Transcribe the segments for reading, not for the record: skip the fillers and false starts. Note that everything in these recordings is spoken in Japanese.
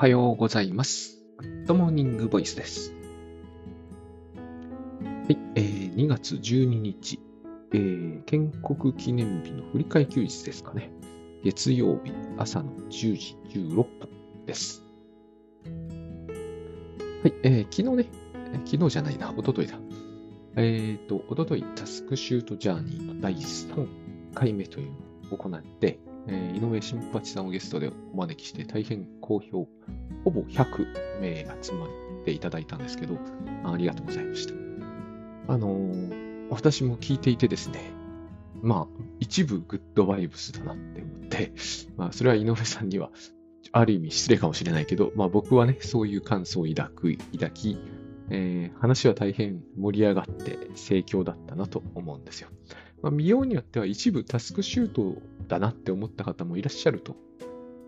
はようございます。モーニングボイスです。はい、2月12日、建国記念日の振り替え休日ですかね。月曜日朝の10時16分です。はい、おとといだ。おとといタスクシュートジャーニーの第3回目というのを行って、井上新八さんをゲストでお招きして大変好評、ほぼ100名集まっていただいたんですけど、ありがとうございました。私も聞いていてですね、一部グッドバイブスだなって思って、それは井上さんにはある意味失礼かもしれないけど、僕はね、そういう感想を抱き、話は大変盛り上がって盛況だったなと思うんですよ。見ようによっては一部タスクシュートだなって思った方もいらっしゃると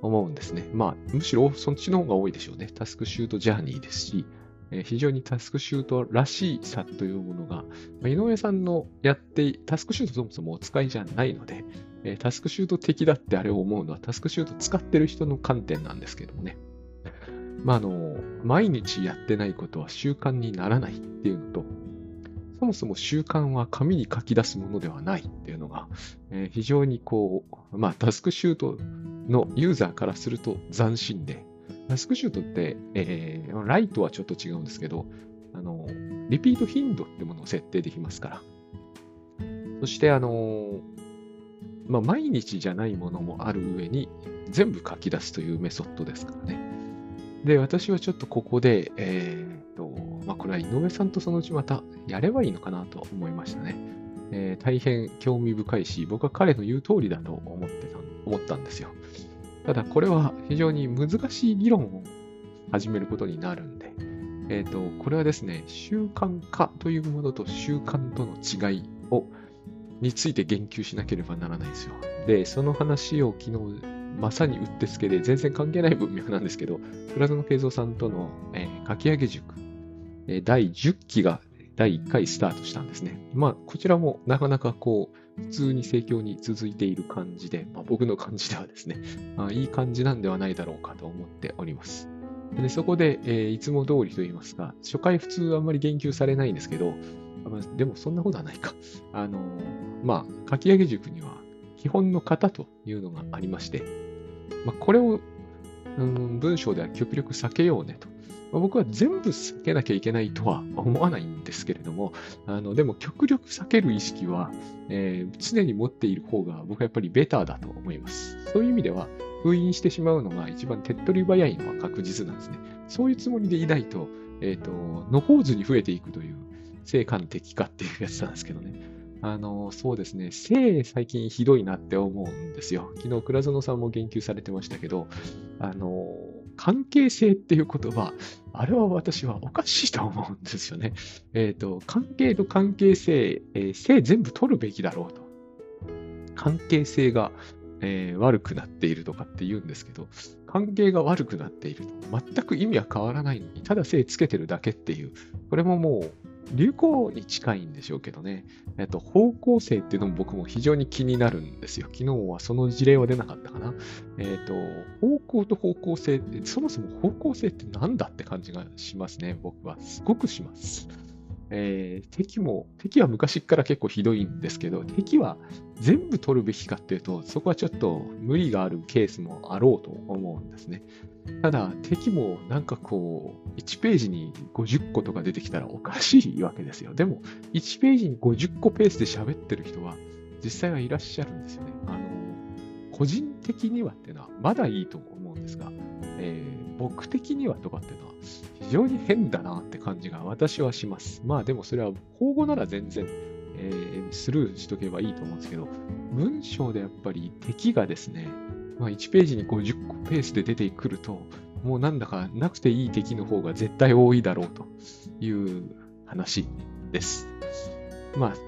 思うんですね。むしろそっちの方が多いでしょうね。タスクシュートジャーニーですし、非常にタスクシュートらしさというものが、井上さんのやってタスクシュートそもそもお使いじゃないので、タスクシュート的だってあれを思うのはタスクシュート使ってる人の観点なんですけどもね。毎日やってないことは習慣にならないっていうのと、そもそも習慣は紙に書き出すものではないっていうのが、非常にタスクシュートのユーザーからすると斬新で、タスクシュートって、ライトはちょっと違うんですけど、リピート頻度ってものを設定できますから。そして、毎日じゃないものもある上に、全部書き出すというメソッドですからね。で、私はちょっとここで、これは井上さんとそのうちまたやればいいのかなと思いましたね。大変興味深いし、僕は彼の言う通りだと思ったんですよ。ただこれは非常に難しい議論を始めることになるんで、これはですね、習慣化というものと習慣との違いについて言及しなければならないんですよ。で、その話を昨日まさにうってつけで全然関係ない文脈なんですけど、倉園慶三さんとの、かき上げ塾第10期が第1回スタートしたんですね。こちらもなかなか普通に盛況に続いている感じで、僕の感じではですね、いい感じなんではないだろうかと思っております。で、そこで、いつも通りといいますか、初回普通あんまり言及されないんですけど、でもそんなことはないか。かき上げ塾には基本の型というのがありまして、これを、文章では極力避けようねと。僕は全部避けなきゃいけないとは思わないんですけれども、でも極力避ける意識は、常に持っている方が僕はやっぱりベターだと思います。そういう意味では封印してしまうのが一番手っ取り早いのは確実なんですね。そういうつもりでいないと、のほうずに増えていくという正観的化っていうやつなんですけどね。そうですね、最近ひどいなって思うんですよ。昨日倉園さんも言及されてましたけど、関係性っていう言葉、あれは私はおかしいと思うんですよね。関係と関係性、性全部取るべきだろうと。関係性が、悪くなっているとかって言うんですけど、関係が悪くなっていると全く意味は変わらないのに、ただ性つけてるだけっていう、これももう流行に近いんでしょうけどね。方向性っていうのも僕も非常に気になるんですよ。昨日はその事例は出なかったかな。方向と方向性って、そもそも方向性ってなんだって感じがしますね。僕はすごくします。敵は昔から結構ひどいんですけど、敵は全部取るべきかっていうと、そこはちょっと無理があるケースもあろうと思うんですね。ただ敵も1ページに50個とか出てきたらおかしいわけですよ。でも1ページに50個ペースで喋ってる人は実際はいらっしゃるんですよね。個人的にはっていうのはまだいいと思うんですが、僕的にはとかっていうのは非常に変だなって感じが私はします。でもそれは口語なら全然、スルーしとけばいいと思うんですけど、文章でやっぱり敵がですね、1ページに50個ペースで出てくると、もうなんだかなくていい敵の方が絶対多いだろうという話です。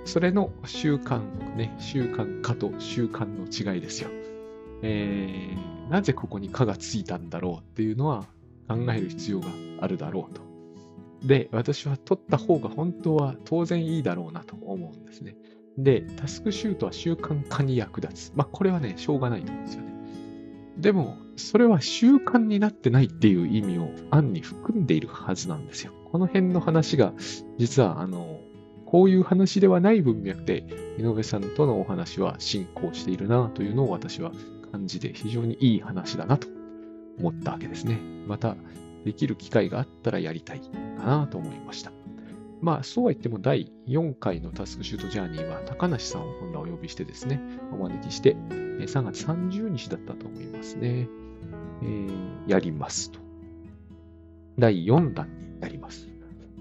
それの習慣ね、習慣化と習慣の違いですよ。なぜここにかがついたんだろうっていうのは考える必要があるだろうと。で、私は取った方が本当は当然いいだろうなと思うんですね。で、タスクシュートは習慣化に役立つ。これはね、しょうがないと思うんですよね。でもそれは習慣になってないっていう意味を案に含んでいるはずなんですよ。この辺の話が実はこういう話ではない文脈で井上さんとのお話は進行しているなというのを私は感じて、非常にいい話だなと思ったわけですね。またできる機会があったらやりたいかなと思いました。まあそうは言っても第4回のタスクシュートジャーニーは高梨さんを今度はお呼びしてですね、お招きして3月30日だったと思いますね。やりますと。第4弾になります。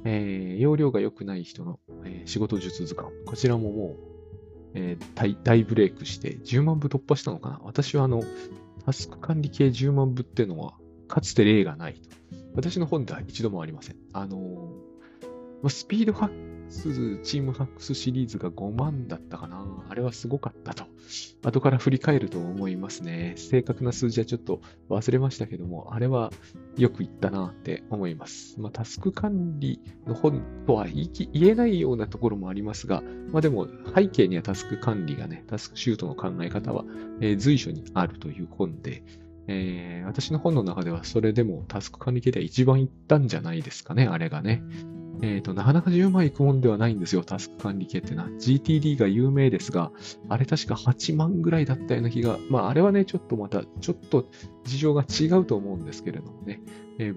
容量が良くない人の仕事術図鑑。こちらももう、大ブレイクして10万部突破したのかな。私はタスク管理系10万部っていうのはかつて例がないと。私の本では一度もありません。スピードハックス、チームハックスシリーズが5万だったかな。あれはすごかったと。後から振り返ると思いますね。正確な数字はちょっと忘れましたけども、あれはよくいったなって思います。まあ、タスク管理の本とは言えないようなところもありますが、まあ、でも背景にはタスク管理がね、タスクシュートの考え方は随所にあるという本で、私の本の中ではそれでもタスク管理系では一番いったんじゃないですかね、あれがね。なかなか10万いくもんではないんですよ、タスク管理系ってな。GTD が有名ですが、あれ確か8万ぐらいだったような気が、まああれはね、ちょっと事情が違うと思うんですけれどもね、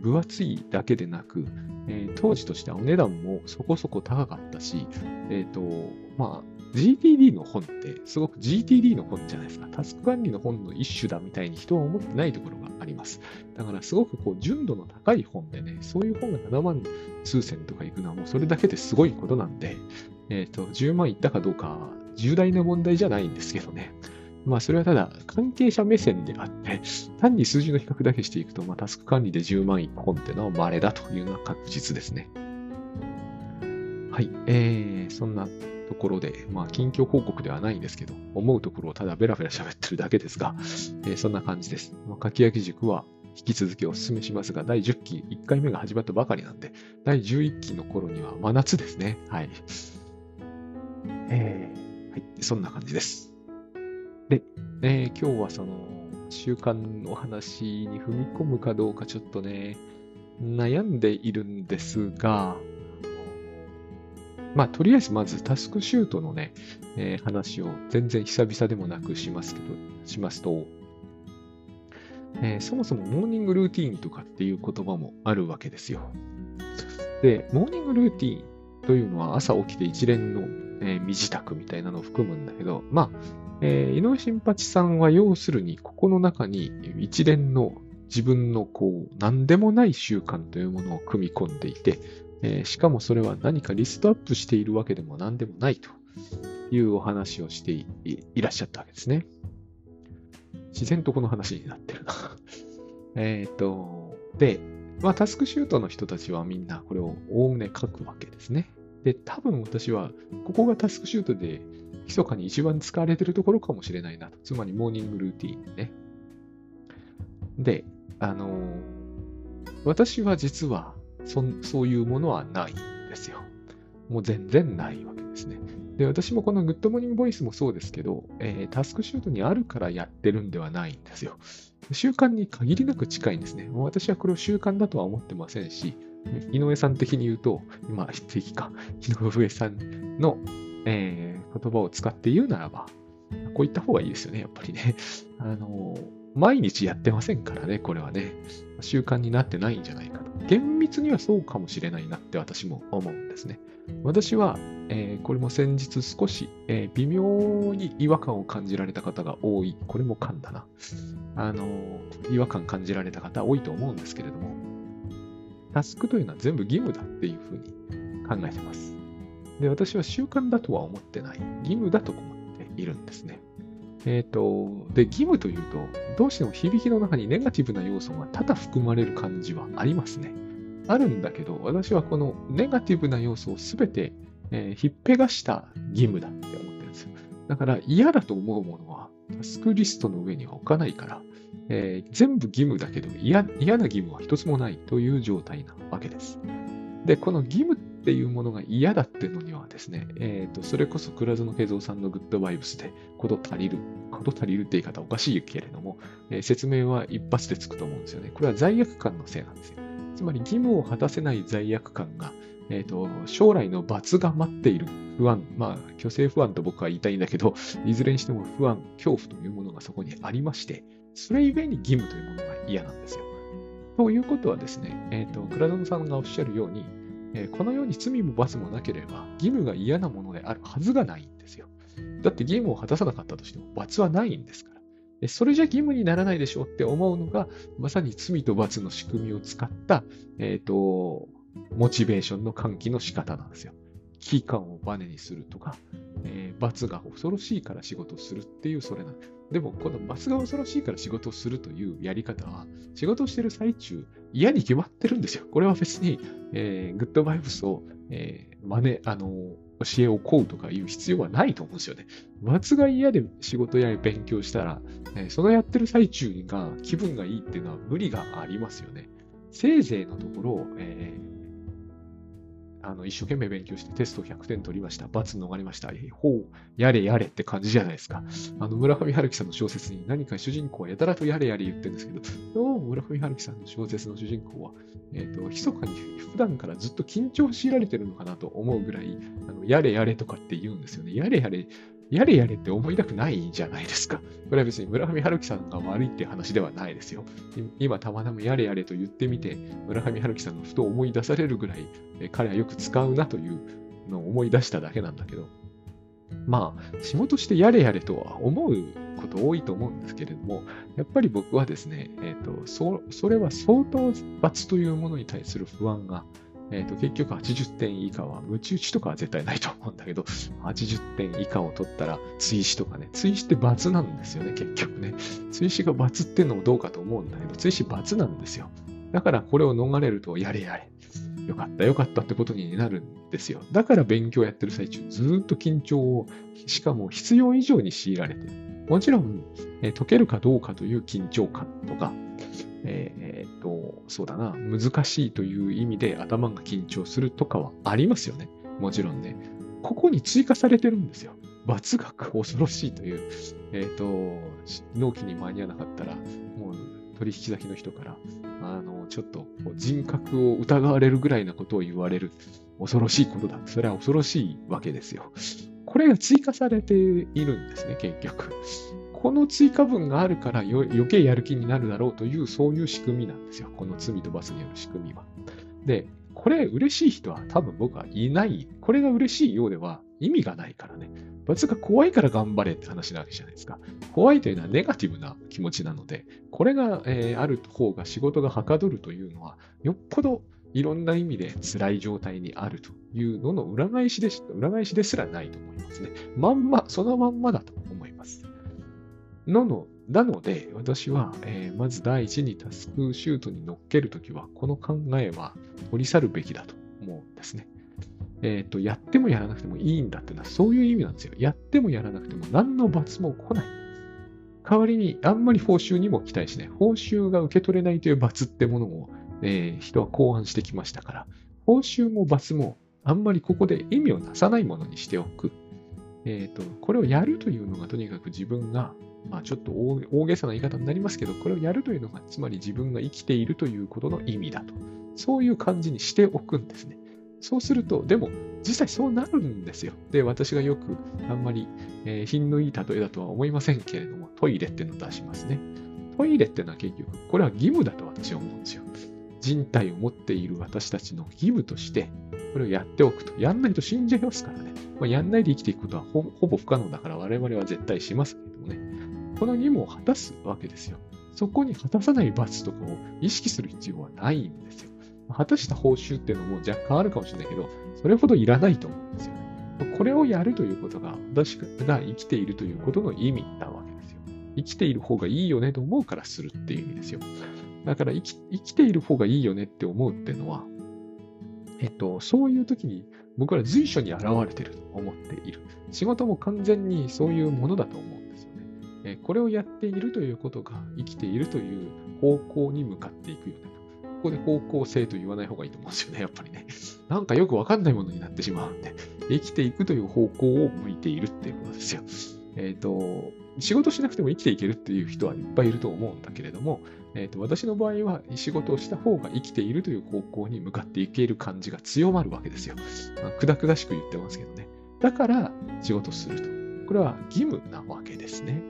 分厚いだけでなく、当時としてはお値段もそこそこ高かったし、まあ、GTD の本ってすごく GTD の本じゃないですか。タスク管理の本の一種だみたいに人は思ってないところがあります。だからすごくこう純度の高い本でね、そういう本が7万数千とかいくのはもうそれだけですごいことなんで、10万いったかどうか重大な問題じゃないんですけどね。まあそれはただ関係者目線であって、単に数字の比較だけしていくと、まあ、タスク管理で10万いく本っていうのは稀だというのは確実ですね。はい、そんなところで、まあ、近況報告ではないんですけど、思うところをただベラベラ喋ってるだけですが、そんな感じです。まあ、かき揚げ塾は引き続きお勧めしますが、第10期、1回目が始まったばかりなんで、第11期の頃には真夏ですね。はい。はい、そんな感じです。で、今日はその、習慣の話に踏み込むかどうかちょっとね、悩んでいるんですが、まあ、とりあえずまずタスクシュートのね、話を全然久々でもなくしますと、そもそもモーニングルーティーンとかっていう言葉もあるわけですよ。で、モーニングルーティーンというのは朝起きて一連の、身支度みたいなのを含むんだけど、まあ、井上新八さんは要するにここの中に一連の自分のこう何でもない習慣というものを組み込んでいて、しかもそれは何かリストアップしているわけでも何でもないというお話をしていらっしゃったわけですね。自然とこの話になってるな。で、まあ、タスクシュートの人たちはみんなこれをおおむね書くわけですね。で、多分私はここがタスクシュートで密かに一番使われているところかもしれないなと。つまりモーニングルーティーンね。で、私は実はそういうものはないんですよ。もう全然ないわけですね。で、私もこのグッドモーニングボイスもそうですけど、タスクシュートにあるからやってるんではないんですよ。習慣に限りなく近いんですね。もう私はこれを習慣だとは思ってませんし、井上さん的に言うと、今、井上さんの、言葉を使って言うならば、こう言った方がいいですよね、やっぱりね。毎日やってませんからね、これはね。習慣になってないんじゃないかと。厳密にはそうかもしれないなって私も思うんですね。私は、これも先日少し、微妙に違和感を感じられた方が多い。これも噛んだな。違和感感じられた方多いと思うんですけれども、タスクというのは全部義務だっていうふうに考えてます。で、私は習慣だとは思ってない。義務だと思っているんですね。で、義務というと、どうしても響きの中にネガティブな要素が多々含まれる感じはありますね。あるんだけど、私はこのネガティブな要素をすべて、ひっぺがした義務だって思ってるんですよ。だから嫌だと思うものはタスクリストの上には置かないから、全部義務だけど嫌な義務は一つもないという状態なわけです。で、この義務っていうものが嫌だっていうのにはですね、それこそ倉園慶三さんのグッドバイブスでこと足りるって言い方おかしいけれども、説明は一発でつくと思うんですよね。これは罪悪感のせいなんですよ。つまり義務を果たせない罪悪感が、将来の罰が待っている不安、虚勢不安と僕は言いたいんだけど、いずれにしても不安、恐怖というものがそこにありまして、それゆえに義務というものが嫌なんですよ。ということはですね、倉園さんがおっしゃるように、このように罪も罰もなければ義務が嫌なものであるはずがないんですよ。だって義務を果たさなかったとしても罰はないんですから。それじゃ義務にならないでしょうって思うのが、まさに罪と罰の仕組みを使った、モチベーションの喚起の仕方なんですよ。危機感をバネにするとか、罰が恐ろしいから仕事をするっていうそれなんです。でもこの罰が恐ろしいから仕事をするというやり方は、仕事をしている最中嫌に決まってるんですよ。これは別に、グッドバイブスを、教えを請うとかいう必要はないと思うんですよね。罰が嫌で仕事や勉強したら、そのやってる最中が気分がいいっていうのは無理がありますよね。せいぜいのところ、一生懸命勉強してテスト100点取りました。罰逃れました。やれやれって感じじゃないですか。村上春樹さんの小説に何か主人公はやたらとやれやれ言ってるんですけど、どうも村上春樹さんの小説の主人公は、密かに普段からずっと緊張を強いられてるのかなと思うぐらい、やれやれとかって言うんですよね。やれやれって思いたくないじゃないですか。これは別に村上春樹さんが悪いって話ではないですよ。今たまたまやれやれと言ってみて、村上春樹さんのふと思い出されるぐらい、彼はよく使うなというのを思い出しただけなんだけど、仕事してやれやれとは思うこと多いと思うんですけれども、やっぱり僕はですね、それは相当罰というものに対する不安が、結局80点以下は、むち打ちとかは絶対ないと思うんだけど、80点以下を取ったら追試とかね、追試って罰なんですよね、結局ね。追試が罰ってのもどうかと思うんだけど、追試罰なんですよ。だからこれを逃れると、やれやれ。よかったってことになるんですよ。だから勉強やってる最中、ずっと緊張を、しかも必要以上に強いられて、もちろん、解けるかどうかという緊張感とか、難しいという意味で頭が緊張するとかはありますよね。もちろんね。ここに追加されてるんですよ。罰が恐ろしいという、納期に間に合わなかったら、もう取引先の人から、ちょっと人格を疑われるぐらいなことを言われる。恐ろしいことだ。それは恐ろしいわけですよ。これが追加されているんですね、結局。この追加分があるから余計やる気になるだろうという、そういう仕組みなんですよ。この罪と罰による仕組みは。で、これ嬉しい人は多分僕はいない。これが嬉しいようでは意味がないからね。罰が怖いから頑張れって話なわけじゃないですか。怖いというのはネガティブな気持ちなので、これが、ある方が仕事がはかどるというのは、よっぽどいろんな意味で辛い状態にあるというのの裏返しですらないと思いますね。そのまんまだと思います。なので、私は、まず第一にタスクシュートに乗っけるときは、この考えは取り去るべきだと思うんですね。やってもやらなくてもいいんだっていうのは、そういう意味なんですよ。やってもやらなくても何の罰も来ない。代わりに、あんまり報酬にも期待しない。報酬が受け取れないという罰ってものを、人は考案してきましたから、報酬も罰もあんまりここで意味をなさないものにしておく。これをやるというのが、とにかく自分が、ちょっと大げさな言い方になりますけど、これをやるというのが、つまり自分が生きているということの意味だと。そういう感じにしておくんですね。そうすると、でも実際そうなるんですよ。で、私がよくあんまり、品のいい例えだとは思いませんけれども、トイレっていうのを出しますね。トイレっていうのは結局、これは義務だと私は思うんですよ。人体を持っている私たちの義務として、これをやっておくと。やんないと死んじゃいますからね。やんないで生きていくことは ほぼ不可能だから、我々は絶対しますけどね。この義務を果たすわけですよ。そこに果たさない罰とかを意識する必要はないんですよ。果たした報酬っていうのも若干あるかもしれないけど、それほどいらないと思うんですよ。これをやるということが、私が生きているということの意味なわけですよ。生きている方がいいよねと思うからするっていう意味ですよ。だから生きている方がいいよねって思うっていうのは、そういう時に僕ら随所に現れていると思っている。仕事も完全にそういうものだと思うんですよね。これをやっているということが生きているという方向に向かっていくよね。こで方向性と言わない方がいいと思うんですよね、やっぱりね。なんかよくわかんないものになってしまうんで、生きていくという方向を向いているっていうことですよ。仕事しなくても生きていけるっていう人はいっぱいいると思うんだけれども、私の場合は仕事をした方が生きているという方向に向かっていける感じが強まるわけですよ。くだくだしく言ってますけどね。だから仕事すると。これは義務なわけですね。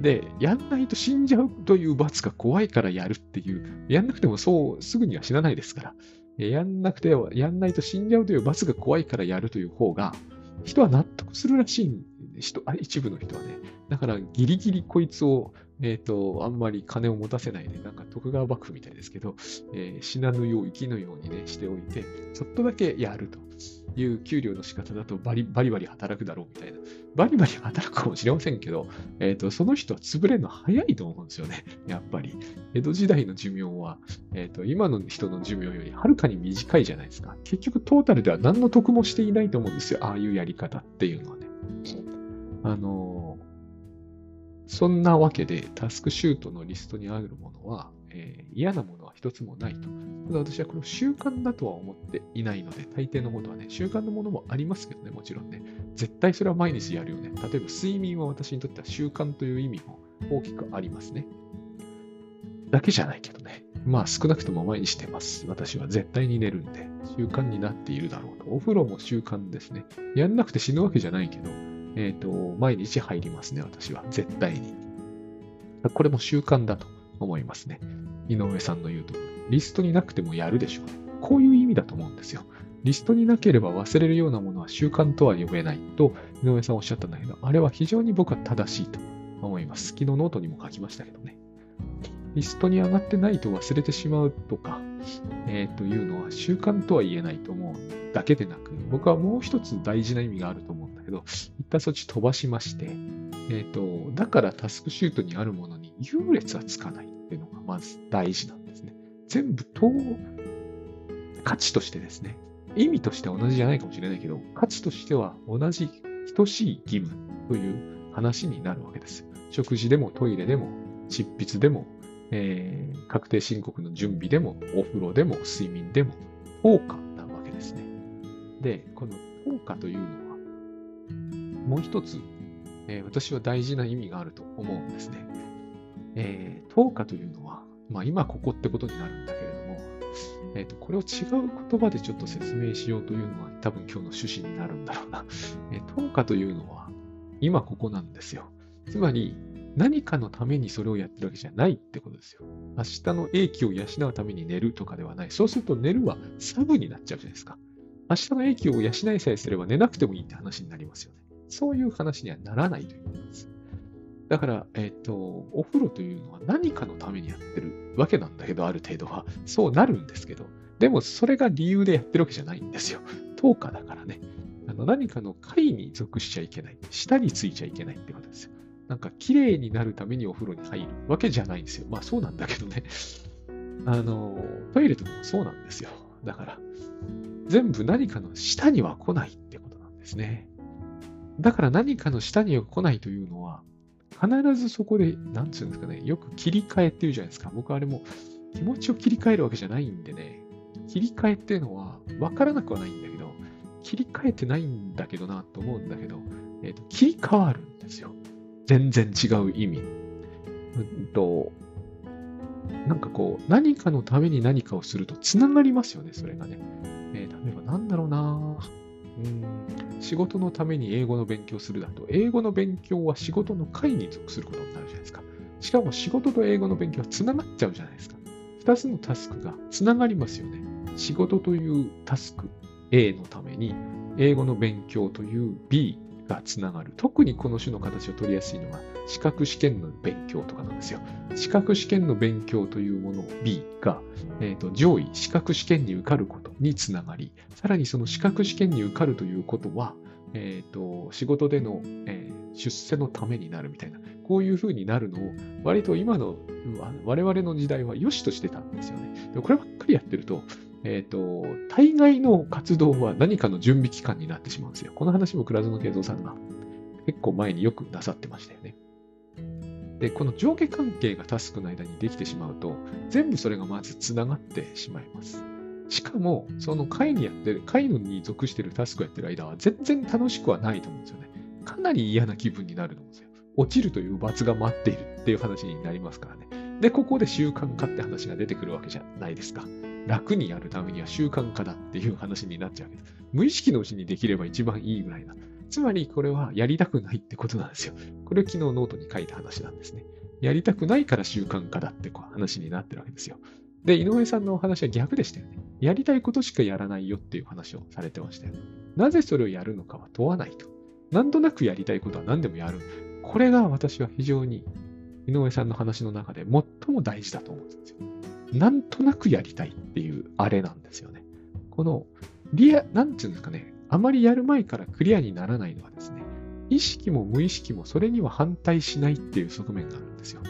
で、やんないと死んじゃうという罰が怖いからやるっていう、やんなくてもそうすぐには死なないですから、やんないと死んじゃうという罰が怖いからやるという方が、人は納得するらしい一部の人はね。だからギリギリこいつを、あんまり金を持たせないで、なんか徳川幕府みたいですけど、死なぬよう生きぬようにねしておいて、ちょっとだけやるという給料の仕方だとバリバリ働くだろうみたいな。バリバリ働くかもしれませんけど、その人は潰れるの早いと思うんですよね。やっぱり江戸時代の寿命は、今の人の寿命よりはるかに短いじゃないですか。結局トータルでは何の得もしていないと思うんですよ、ああいうやり方っていうのはね。そんなわけでタスクシュートのリストにあるものは、嫌なものは一つもないと。ただ私はこれを習慣だとは思っていないので、大抵のことはね、習慣のものもありますけどね、もちろんね、絶対それは毎日やるよね。例えば睡眠は私にとっては習慣という意味も大きくありますね。だけじゃないけどね、まあ少なくとも毎日してます。私は絶対に寝るんで、習慣になっているだろうと。お風呂も習慣ですね。やんなくて死ぬわけじゃないけど、毎日入りますね、私は。絶対に。これも習慣だと思いますね。井上さんの言うと、リストになくてもやるでしょうね。こういう意味だと思うんですよ。リストになければ忘れるようなものは習慣とは呼べないと井上さんおっしゃったんだけど、あれは非常に僕は正しいと思います。昨日ノートにも書きましたけどね。リストに上がってないと忘れてしまうとか、いうのは習慣とは言えないと思うだけでなく、僕はもう一つ大事な意味があると思うんだけど、一旦そっち飛ばしまして、だからタスクシュートにあるものに優劣はつかないっていうのがまず大事なんですね。全部価値としてですね、意味としては同じじゃないかもしれないけど、価値としては同じ等しい義務という話になるわけです。食事でもトイレでも執筆でも、確定申告の準備でもお風呂でも睡眠でも等価なわけですね。で、この等価というのはもう一つ、私は大事な意味があると思うんですね。等価というのは、まあ、今ここってことになるんだけれども、これを違う言葉でちょっと説明しようというのは多分今日の趣旨になるんだろうな。等価というのは今ここなんですよ。つまり何かのためにそれをやってるわけじゃないってことですよ。明日の英気を養うために寝るとかではない。そうすると寝るはサブになっちゃうじゃないですか。明日の英気を養いさえすれば寝なくてもいいって話になりますよね。そういう話にはならないということです。だから、お風呂というのは何かのためにやってるわけなんだけど、ある程度は。そうなるんですけど、でもそれが理由でやってるわけじゃないんですよ。等価だからね。何かの階に属しちゃいけない。下についちゃいけないってことですよ。なんか綺麗になるためにお風呂に入るわけじゃないんですよ。まあそうなんだけどね。トイレとかもそうなんですよ。だから、全部何かの下には来ないってことなんですね。だから何かの下には来ないというのは、必ずそこで、なんていうんですかね、よく切り替えっていうじゃないですか。僕あれも気持ちを切り替えるわけじゃないんでね。切り替えっていうのは分からなくはないんだけど、切り替えてないんだけどなと思うんだけど、切り替わるんですよ。全然違う意味。なんかこう、何かのために何かをするとつながりますよね、それがね。例えばなんだろうな。仕事のために英語の勉強するだと、英語の勉強は仕事の会に属することになるじゃないですか。しかも仕事と英語の勉強はつながっちゃうじゃないですか。2つのタスクがつながりますよね。仕事というタスク A のために、英語の勉強という Bがつながる。特にこの種の形を取りやすいのが資格試験の勉強とかなんですよ。資格試験の勉強というもの B が、上位資格試験に受かることにつながり、さらにその資格試験に受かるということは、仕事での、出世のためになるみたいな、こういうふうになるのを割と今の我々の時代は良しとしてたんですよね。でもこればっかりやってると、大概の活動は何かの準備期間になってしまうんですよ。この話も倉園慶三さんが結構前によくなさってましたよね。でこの上下関係がタスクの間にできてしまうと、全部それがまずつながってしまいます。しかもその会に属しているタスクをやってる間は全然楽しくはないと思うんですよね。かなり嫌な気分になると思うんですよ。落ちるという罰が待っているっていう話になりますからね。でここで習慣化って話が出てくるわけじゃないですか。楽にやるためには習慣化だっていう話になっちゃうわけです。無意識のうちにできれば一番いいぐらいだ。つまりこれはやりたくないってことなんですよ。これ昨日ノートに書いた話なんですね。やりたくないから習慣化だって話になってるわけですよ。で、井上さんのお話は逆でしたよね。やりたいことしかやらないよっていう話をされてましたよね。なぜそれをやるのかは問わないと。なんとなくやりたいことは何でもやる。これが私は非常に井上さんの話の中で最も大事だと思うんですよ。なんとなくやりたいっていうあれなんですよね。このなんていうんですかね、あまりやる前からクリアにならないのはですね、意識も無意識もそれには反対しないっていう側面があるんですよ。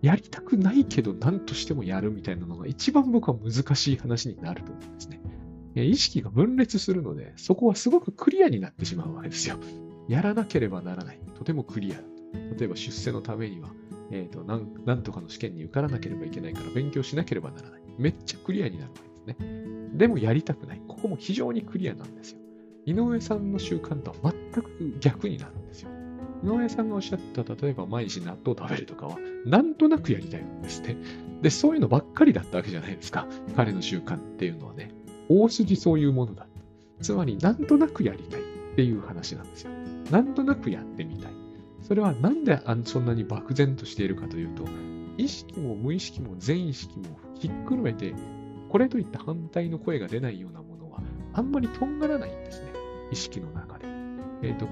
やりたくないけど何としてもやるみたいなのが一番僕は難しい話になると思うんですね。意識が分裂するので、そこはすごくクリアになってしまうわけですよ。やらなければならない。とてもクリア。例えば出世のためには、なんとかの試験に受からなければいけないから勉強しなければならない。めっちゃクリアになるわけですね。でもやりたくない。ここも非常にクリアなんですよ。井上さんの習慣とは全く逆になるんですよ。井上さんがおっしゃった例えば毎日納豆を食べるとかはなんとなくやりたいんですね。でそういうのばっかりだったわけじゃないですか。彼の習慣っていうのはね、大筋そういうものだった。つまりなんとなくやりたいっていう話なんですよ。なんとなくやってみたい。それはなんでそんなに漠然としているかというと、意識も無意識も全意識もひっくるめてこれといった反対の声が出ないようなものはあんまりとんがらないんですね、意識の中で。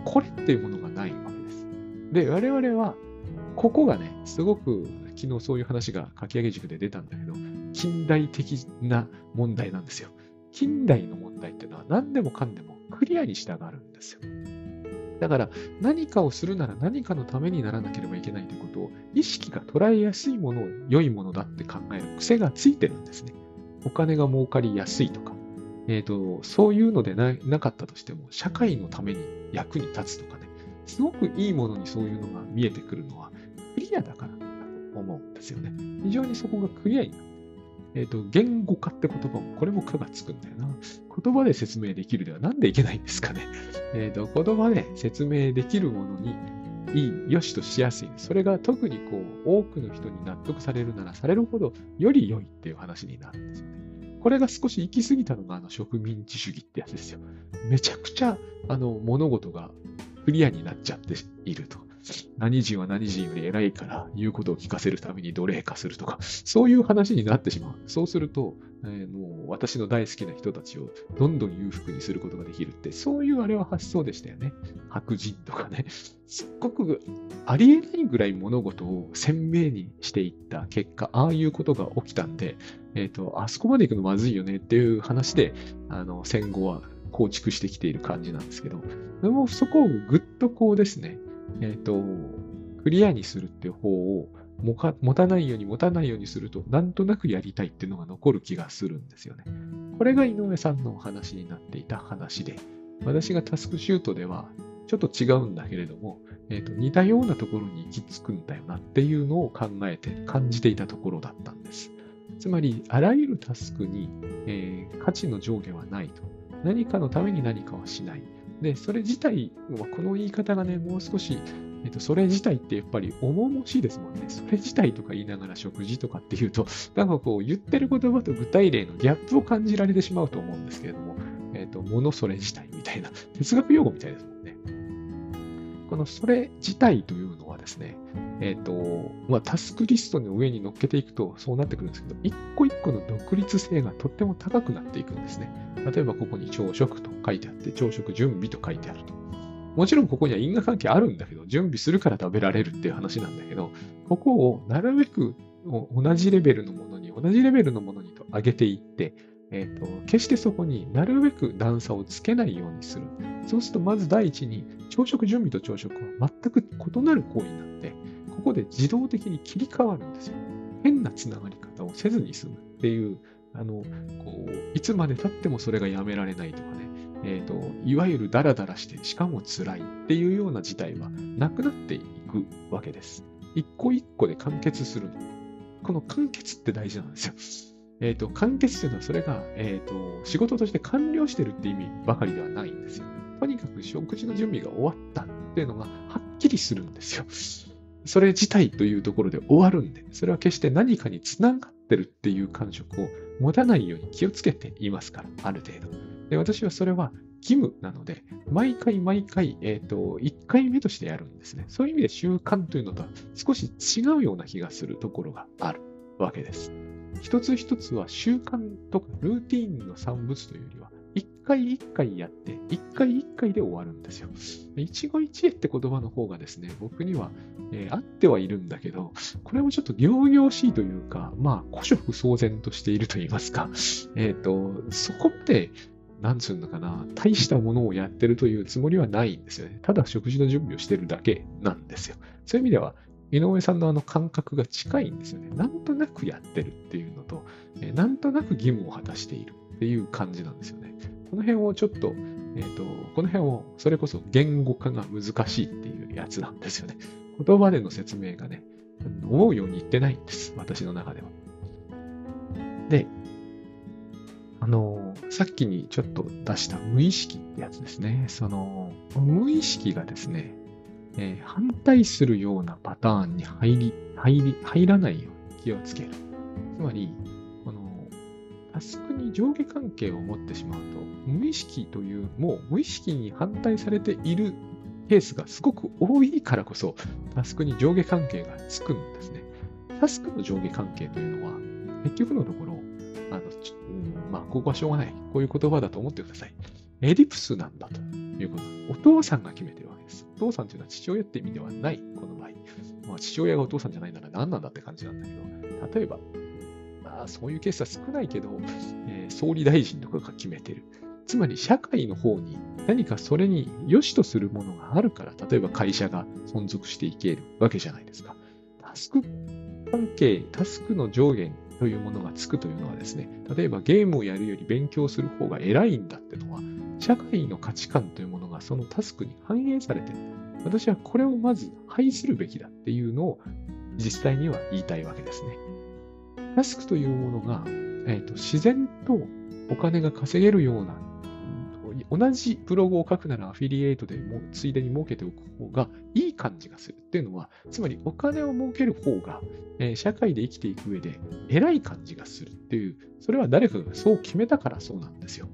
これっていうものがないわけです。で我々はここがね、すごく昨日そういう話が書き上げ塾で出たんだけど、近代的な問題なんですよ。近代の問題っていうのは何でもかんでもクリアに従うんですよ。だから何かをするなら何かのためにならなければいけないということを、意識が捉えやすいものを良いものだって考える癖がついてるんですね。お金が儲かりやすいとか、そういうので なかったとしても社会のために役に立つとかね、すごくいいものにそういうのが見えてくるのはクリアだからだと思うんですよね。非常にそこがクリアになる。言語化って言葉もこれも「か」がつくんだよな。言葉で説明できるではなんでいけないんですかね。言葉で説明できるものにいい、よしとしやすい。それが特にこう多くの人に納得されるならされるほどより良いっていう話になるんですよね。これが少し行き過ぎたのが植民地主義ってやつですよ。めちゃくちゃ物事がクリアになっちゃっていると。何人は何人より偉いから言うことを聞かせるために奴隷化するとか、そういう話になってしまう。そうすると、もう私の大好きな人たちをどんどん裕福にすることができるって、そういうあれは発想でしたよね。白人とかね、すっごくありえないぐらい物事を鮮明にしていった結果、ああいうことが起きたんで、あそこまで行くのまずいよねっていう話で戦後は構築してきている感じなんですけど、でもそこをぐっとこうですね、クリアにするっていう方を持たないようにすると、なんとなくやりたいっていうのが残る気がするんですよね。これが井上さんのお話になっていた話で、私がタスクシュートではちょっと違うんだけれども、似たようなところに行き着くんだよなっていうのを考えて感じていたところだったんです。つまりあらゆるタスクに、価値の上下はないと。何かのために何かはしない。でそれ自体、この言い方がね、もう少し、それ自体ってやっぱり重々しいですもんね。それ自体とか言いながら食事とかっていうと、なんかこう言ってる言葉と具体例のギャップを感じられてしまうと思うんですけれども、ものそれ自体みたいな、哲学用語みたいですもんね。このそれ自体というのはですね、タスクリストの上に乗っけていくとそうなってくるんですけど、一個一個の独立性がとっても高くなっていくんですね。例えばここに朝食と書いてあって、朝食準備と書いてあると。もちろんここには因果関係あるんだけど、準備するから食べられるっていう話なんだけど、ここをなるべく同じレベルのものにと上げていって、決してそこになるべく段差をつけないようにする。そうするとまず第一に、朝食準備と朝食は全く異なる行為になって、ここで自動的に切り替わるんですよ。変なつながり方をせずに済むっていう、いつまで経ってもそれがやめられないとかね、いわゆるダラダラしてしかも辛いっていうような事態はなくなっていくわけです。一個一個で完結するの。この完結って大事なんですよ。完結というのはそれが、仕事として完了してるって意味ばかりではないんですよ。とにかく食事の準備が終わったっていうのがはっきりするんですよ。それ自体というところで終わるんで、それは決して何かにつながってるっていう感触を持たないように気をつけていますから、ある程度。で、私はそれは義務なので、毎回、1回目としてやるんですね。そういう意味で習慣というのとは少し違うような気がするところがあるわけです。一つ一つは習慣とかルーティーンの産物というよりは、一回一回やって、一回一回で終わるんですよ。一期一会って言葉の方がですね、僕には、あってはいるんだけど、これもちょっと仰々しいというか、まあ、古色騒然としていると言いますか、そこって、なんつうのかな、大したものをやってるというつもりはないんですよね。ただ食事の準備をしてるだけなんですよ。そういう意味では、井上さんのあの感覚が近いんですよね。なんとなくやってるっていうのと、なんとなく義務を果たしているっていう感じなんですよね。この辺をちょっと、この辺をそれこそ言語化が難しいっていうやつなんですよね。言葉での説明がね、思うように言ってないんです。私の中では。で、さっきにちょっと出した無意識ってやつですね。その無意識がですね、反対するようなパターンに入らないように気をつける。つまり、このタスクに上下関係を持ってしまうと、無意識という、もう無意識に反対されているケースがすごく多いからこそ、タスクに上下関係がつくんですね。タスクの上下関係というのは、結局のところ、まあ、ここはしょうがない。こういう言葉だと思ってください。エディプスなんだということ。お父さんが決めてるわけです。お父さんというのは父親って意味ではない、この場合。まあ、父親がお父さんじゃないなら何なんだって感じなんだけど、例えば、まあ、そういうケースは少ないけど、総理大臣とかが決めてる。つまり、社会の方に何かそれに良しとするものがあるから、例えば会社が存続していけるわけじゃないですか。タスク関係、タスクの上限というものがつくというのはですね、例えばゲームをやるより勉強する方が偉いんだっていうのは、社会の価値観というものがそのタスクに反映されている。私はこれをまず排するべきだっていうのを実際には言いたいわけですね。タスクというものが、自然とお金が稼げるような、同じブログを書くならアフィリエイトでもついでに儲けておく方がいい感じがするっていうのは、つまりお金を儲ける方が、社会で生きていく上で偉い感じがするっていう、それは誰かがそう決めたからそうなんですよ。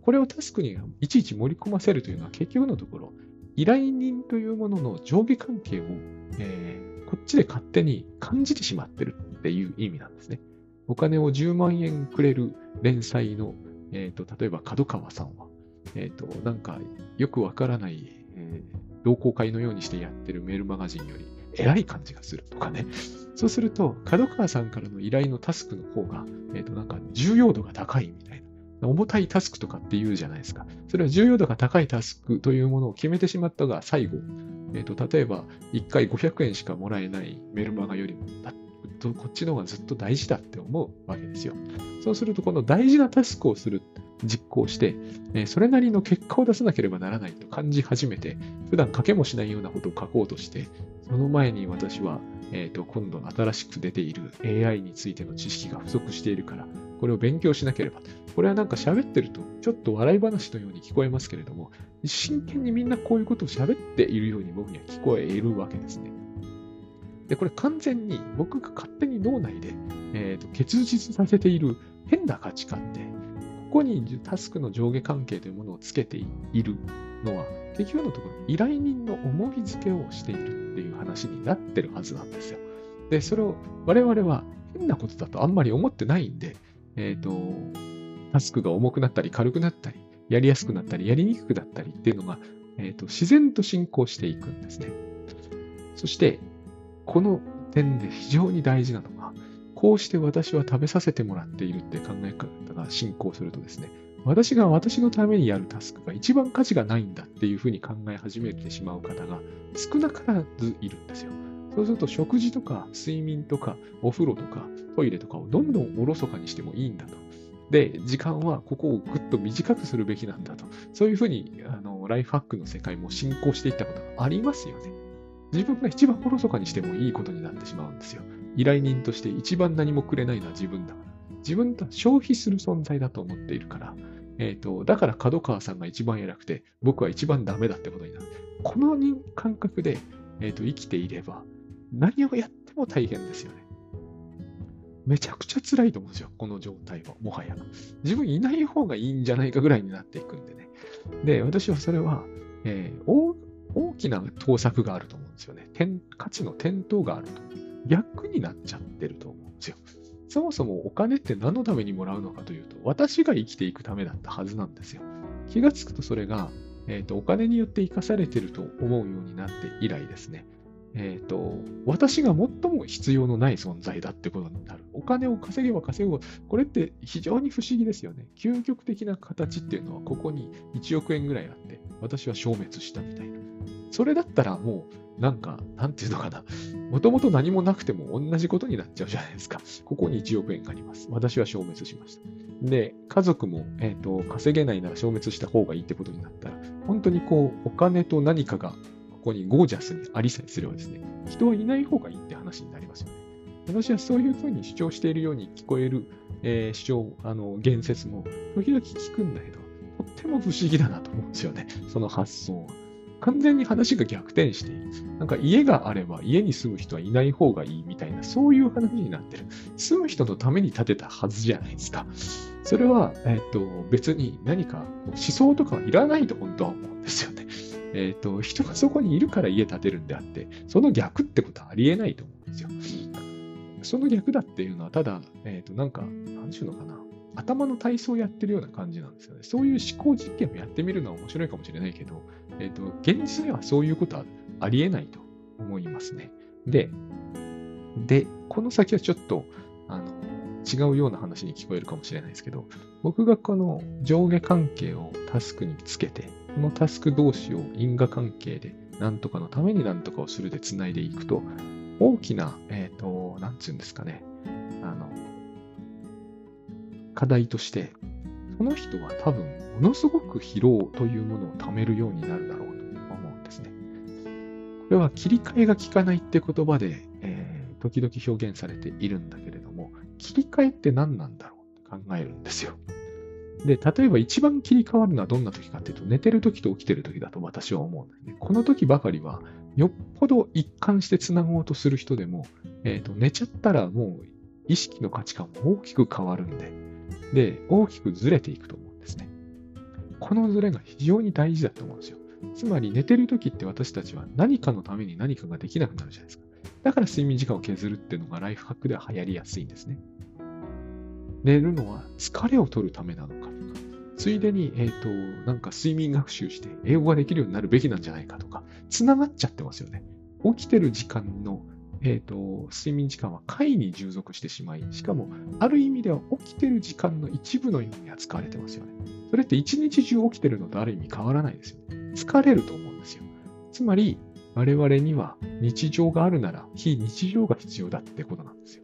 これをタスクにいちいち盛り込ませるというのは、結局のところ依頼人というものの上下関係を、こっちで勝手に感じてしまってるっていう意味なんですね。お金を10万円くれる連載の、例えば角川さんはなんかよくわからない、同好会のようにしてやってるメールマガジンより偉い感じがするとかね。そうすると角川さんからの依頼のタスクの方が、なんか重要度が高いみたいな、重たいタスクとかって言うじゃないですか。それは重要度が高いタスクというものを決めてしまったが最後、例えば1回500円しかもらえないメルマガよりもこっちの方がずっと大事だって思うわけですよ。そうするとこの大事なタスクをする実行して、それなりの結果を出さなければならないと感じ始めて、普段書けもしないようなことを書こうとして、その前に私は、今度新しく出ている AI についての知識が不足しているから、これを勉強しなければ。これはなんか喋ってると、ちょっと笑い話のように聞こえますけれども、真剣にみんなこういうことを喋っているように僕には聞こえるわけですね。で、これ完全に僕が勝手に脳内で、結実させている変な価値観で、ここにタスクの上下関係というものをつけているのは、結局のところ依頼人の重み付けをしているっていう話になってるはずなんですよ。で、それを我々は変なことだとあんまり思ってないんで、タスクが重くなったり軽くなったり、やりやすくなったりやりにくくなったりっていうのが、自然と進行していくんですね。そしてこの点で非常に大事なのが、こうして私は食べさせてもらっているって考え方が進行するとですね、私が私のためにやるタスクが一番価値がないんだっていうふうに考え始めてしまう方が少なからずいるんですよ。そうすると食事とか睡眠とかお風呂とかトイレとかをどんどんおろそかにしてもいいんだと。で、時間はここをぐっと短くするべきなんだと。そういうふうにライフハックの世界も進行していったことがありますよね。自分が一番おろそかにしてもいいことになってしまうんですよ。依頼人として一番何もくれないのは自分だ。自分と消費する存在だと思っているから、だから角川さんが一番偉くて僕は一番ダメだってことになる。この感覚で、生きていれば何をやっても大変ですよね。めちゃくちゃ辛いと思うんですよ、この状態は。もはや自分いない方がいいんじゃないかぐらいになっていくんでね。で、私はそれは、大きな盗作があると思うんですよね。価値の転倒があると逆になっちゃってると思うんですよ。そもそもお金って何のためにもらうのかというと、私が生きていくためだったはずなんですよ。気がつくとそれが、お金によって生かされてると思うようになって以来ですね、私が最も必要のない存在だってことになる。お金を稼げば稼ぐ、これって非常に不思議ですよね。究極的な形っていうのはここに1億円ぐらいあって私は消滅したみたいな。それだったらもうなんていうのかな、もともと何もなくても同じことになっちゃうじゃないですか。ここに1億円があります。私は消滅しました。で、家族も、稼げないなら消滅した方がいいってことになったら、本当にこうお金と何かがここにゴージャスにありさえすればですね、人はいない方がいいって話になりますよね。私はそういうふうに主張しているように聞こえる、主張、言説も時々聞くんだけど、とっても不思議だなと思うんですよね、その発想は。完全に話が逆転している。なんか家があれば家に住む人はいない方がいいみたいな、そういう話になってる。住む人のために建てたはずじゃないですか。それは、別に何か思想とかはいらないと本当は思うんですよね。人がそこにいるから家建てるんであって、その逆ってことはありえないと思うんですよ。その逆だっていうのはただ、なんていうのかな、頭の体操をやってるような感じなんですよね。そういう思考実験をやってみるのは面白いかもしれないけど、現実ではそういうことはありえないと思いますね。で、この先はちょっと違うような話に聞こえるかもしれないですけど、僕がこの上下関係をタスクにつけて、このタスク同士を因果関係で何とかのために何とかをするでつないでいくと、大きな、なんていうんですかね、課題として、その人は多分ものすごく疲労というものを貯めるようになるだろうと思うんですね。これは切り替えが効かないって言葉で、時々表現されているんだけれども、切り替えって何なんだろうって考えるんですよ。で、例えば一番切り替わるのはどんな時かっていうと、寝てる時と起きてる時だと私は思うんですね。この時ばかりはよっぽど一貫してつなごうとする人でも、寝ちゃったらもう意識の価値観も大きく変わるんで、大きくずれていくと思うんですね。このずれが非常に大事だと思うんですよ。つまり寝てる時って私たちは何かのために何かができなくなるじゃないですか。だから睡眠時間を削るっていうのがライフハックでは流行りやすいんですね。寝るのは疲れを取るためなのかとか、ついでに、睡眠学習して英語ができるようになるべきなんじゃないかとか、つながっちゃってますよね。起きてる時間の、睡眠時間は快に従属してしまい、しかもある意味では起きてる時間の一部のように扱われてますよね。それって一日中起きてるのとある意味変わらないですよね。疲れると思うんですよ。つまり我々には日常があるなら非日常が必要だってことなんですよ。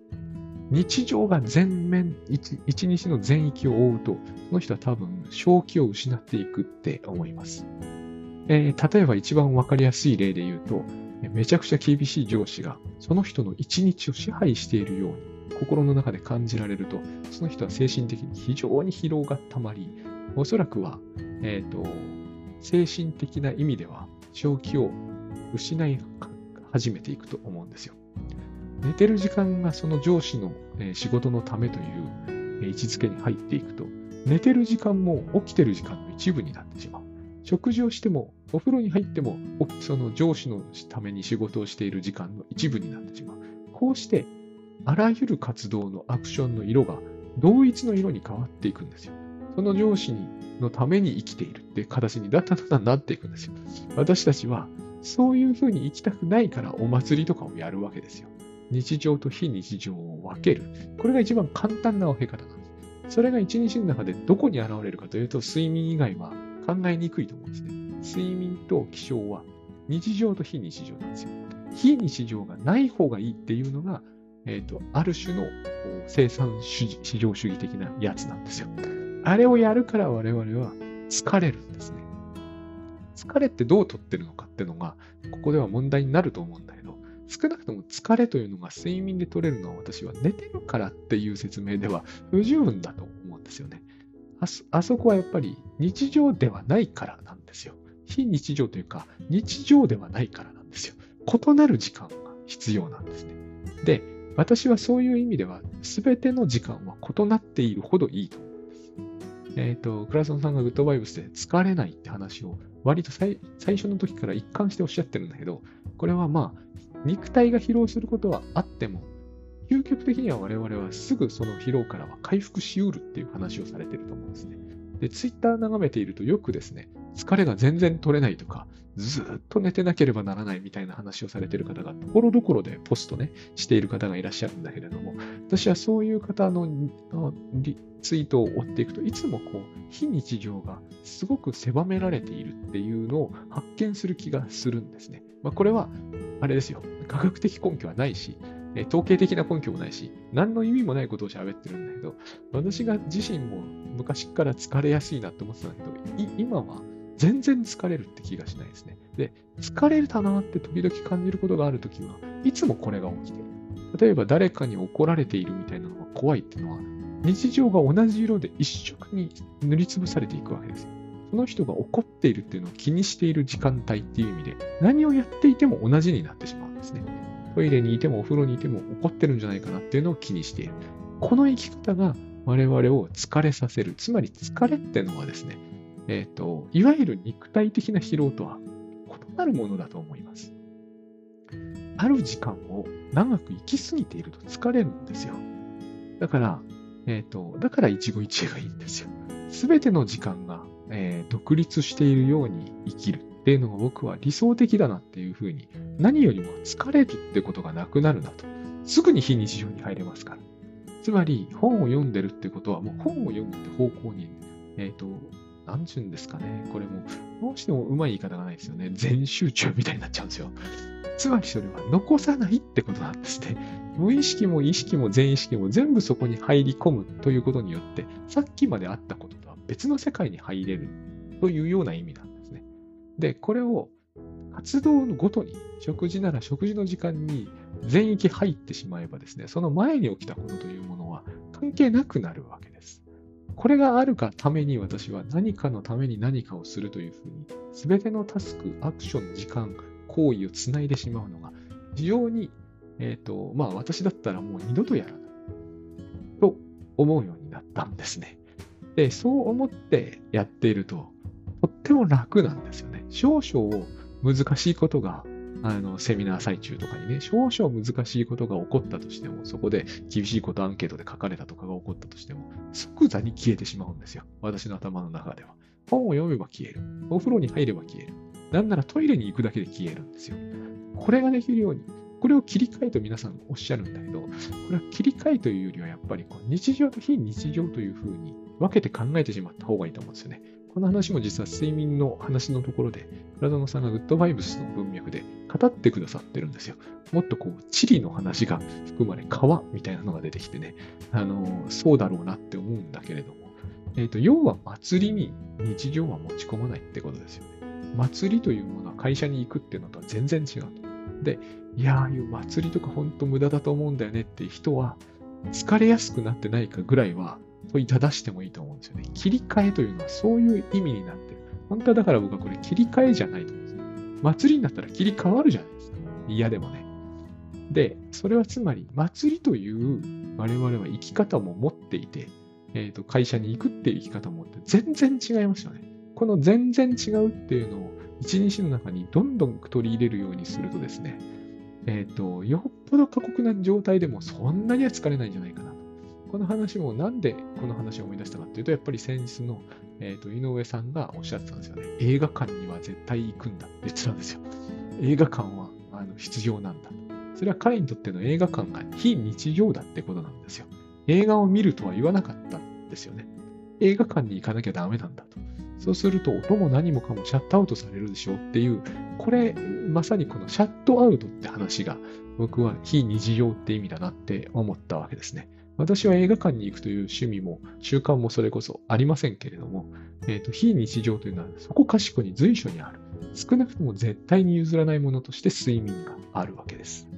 日常が全面、一日の全域を覆うと、その人は多分正気を失っていくって思います。例えば一番わかりやすい例で言うと、めちゃくちゃ厳しい上司がその人の一日を支配しているように心の中で感じられると、その人は精神的に非常に疲労がたまり、おそらくは、精神的な意味では正気を失い始めていくと思うんですよ。寝てる時間がその上司の仕事のためという位置づけに入っていくと、寝てる時間も起きてる時間の一部になってしまう。食事をしてもお風呂に入ってもその上司のために仕事をしている時間の一部になってしまう。こうしてあらゆる活動のアクションの色が同一の色に変わっていくんですよ。その上司のために生きているって形にだんだんだんなっていくんですよ。私たちはそういうふうに生きたくないからお祭りとかをやるわけですよ。日常と非日常を分ける。これが一番簡単な分け方なんです。それが一日の中でどこに現れるかというと、睡眠以外は考えにくいと思うんですね。睡眠と起床は日常と非日常なんですよ。非日常がない方がいいっていうのが、ある種の生産市場主義的なやつなんですよ。あれをやるから我々は疲れるんですね。疲れってどう取ってるのかっていうのがここでは問題になると思うんだけど、少なくとも疲れというのが睡眠で取れるのは、私は寝てるからっていう説明では不十分だと思うんですよね。あそこはやっぱり日常ではないからなんですよ。非日常というか日常ではないからなんですよ。異なる時間が必要なんですね。で、私はそういう意味では全ての時間は異なっているほどいいと思うんです。クラソンさんがグッドバイブスで疲れないって話を割と 最初の時から一貫しておっしゃってるんだけど、これはまあ肉体が疲労することはあっても、究極的には我々はすぐその疲労からは回復しうるっていう話をされていると思うんですね。で、ツイッター眺めているとよくですね、疲れが全然取れないとか、ずっと寝てなければならないみたいな話をされている方がところどころでポストね、している方がいらっしゃるんだけれども、私はそういう方のツイートを追っていくと、いつもこう、非日常がすごく狭められているっていうのを発見する気がするんですね。まあ、これは、あれですよ、科学的根拠はないし、統計的な根拠もないし、何の意味もないことを喋ってるんだけど、私が自身も昔から疲れやすいなって思ってたんだけど、今は全然疲れるって気がしないですね。で、疲れたなって時々感じることがあるときはいつもこれが起きてる。例えば誰かに怒られているみたいなのが怖いっていうのは、日常が同じ色で一色に塗りつぶされていくわけですよ。その人が怒っているっていうのを気にしている時間帯っていう意味で、何をやっていても同じになってしまうんですね。トイレにいてもお風呂にいても怒ってるんじゃないかなっていうのを気にしている。この生き方が我々を疲れさせる。つまり疲れってのはですね、いわゆる肉体的な疲労とは異なるものだと思います。ある時間を長く生きすぎていると疲れるんですよ。だから一期一会がいいんですよ。すべての時間が独立しているように生きるっていうのが僕は理想的だなっていうふうに、何よりも疲れるってことがなくなるなと。すぐに非日常に入れますから。つまり本を読んでるってことは、もう本を読むって方向に、なんちゅうんですかね。これもどうしてもうまい言い方がないですよね。全集中みたいになっちゃうんですよ。つまりそれは残さないってことなんですね。無意識も意識も全意識も全部そこに入り込むということによって、さっきまであったこととは別の世界に入れるというような意味なんですね。で、これを活動ごとに、食事なら食事の時間に全域入ってしまえばですね、その前に起きたことというものは関係なくなるわけです。これがあるがために、私は何かのために何かをするというふうに、全てのタスク、アクション、時間、行為をつないでしまうのが非常に、私だったらもう二度とやらないと思うようになったんですね。で、そう思ってやっているととっても楽なんですよね。少々難しいことがセミナー最中とかにね、少々難しいことが起こったとしても、そこで厳しいことアンケートで書かれたとかが起こったとしても、即座に消えてしまうんですよ。私の頭の中では。本を読めば消える。お風呂に入れば消える。なんならトイレに行くだけで消えるんですよ。これができるように、これを切り替えと皆さんおっしゃるんだけど、これは切り替えというよりはやっぱりこう日常と非日常というふうに分けて考えてしまった方がいいと思うんですよね。この話も実は睡眠の話のところで、プラゾノさんがグッドバイブスの文脈で語ってくださってるんですよ。もっとこう、地理の話が含まれ、川みたいなのが出てきてね、そうだろうなって思うんだけれども、要は祭りに日常は持ち込まないってことですよね。祭りというものは会社に行くっていうのとは全然違うと。で、いやー、祭りとか本当無駄だと思うんだよねっていう人は、疲れやすくなってないかぐらいは問いただしてもいいと思うんですよね。切り替えというのはそういう意味になってる。本当はだから僕はこれ切り替えじゃないと思うんですよ。祭りになったら切り替わるじゃないですか。嫌でもね。で、それはつまり祭りという我々は生き方も持っていて、会社に行くっていう生き方も持って、全然違いますよね。この全然違うっていうのを一日の中にどんどん取り入れるようにするとですね、よっぽど過酷な状態でもそんなには疲れないんじゃないかなと。この話も、なんでこの話を思い出したかっていうと、やっぱり先日の、井上さんがおっしゃってたんですよね。映画館には絶対行くんだって言ってたんですよ。映画館は必要なんだ。それは彼にとっての映画館が非日常だってことなんですよ。映画を見るとは言わなかったんですよね。映画館に行かなきゃダメなんだと。そうすると音も何もかもシャットアウトされるでしょうっていう、これまさにこのシャットアウトって話が、僕は非日常って意味だなって思ったわけですね。私は映画館に行くという趣味も習慣もそれこそありませんけれども、非日常というのはそこかしこに随所にある。少なくとも絶対に譲らないものとして睡眠があるわけです。